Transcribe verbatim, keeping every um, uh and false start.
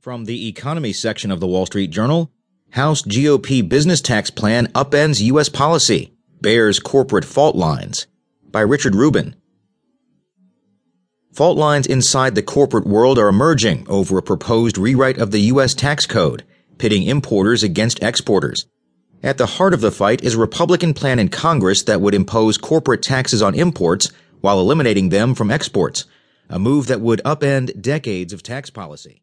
From the economy section of the Wall Street Journal, House G O P business tax plan upends U S policy, bears corporate fault lines, by Richard Rubin. Fault lines inside the corporate world are emerging over a proposed rewrite of the U S tax code, pitting importers against exporters. At the heart of the fight is a Republican plan in Congress that would impose corporate taxes on imports while eliminating them from exports, a move that would upend decades of tax policy.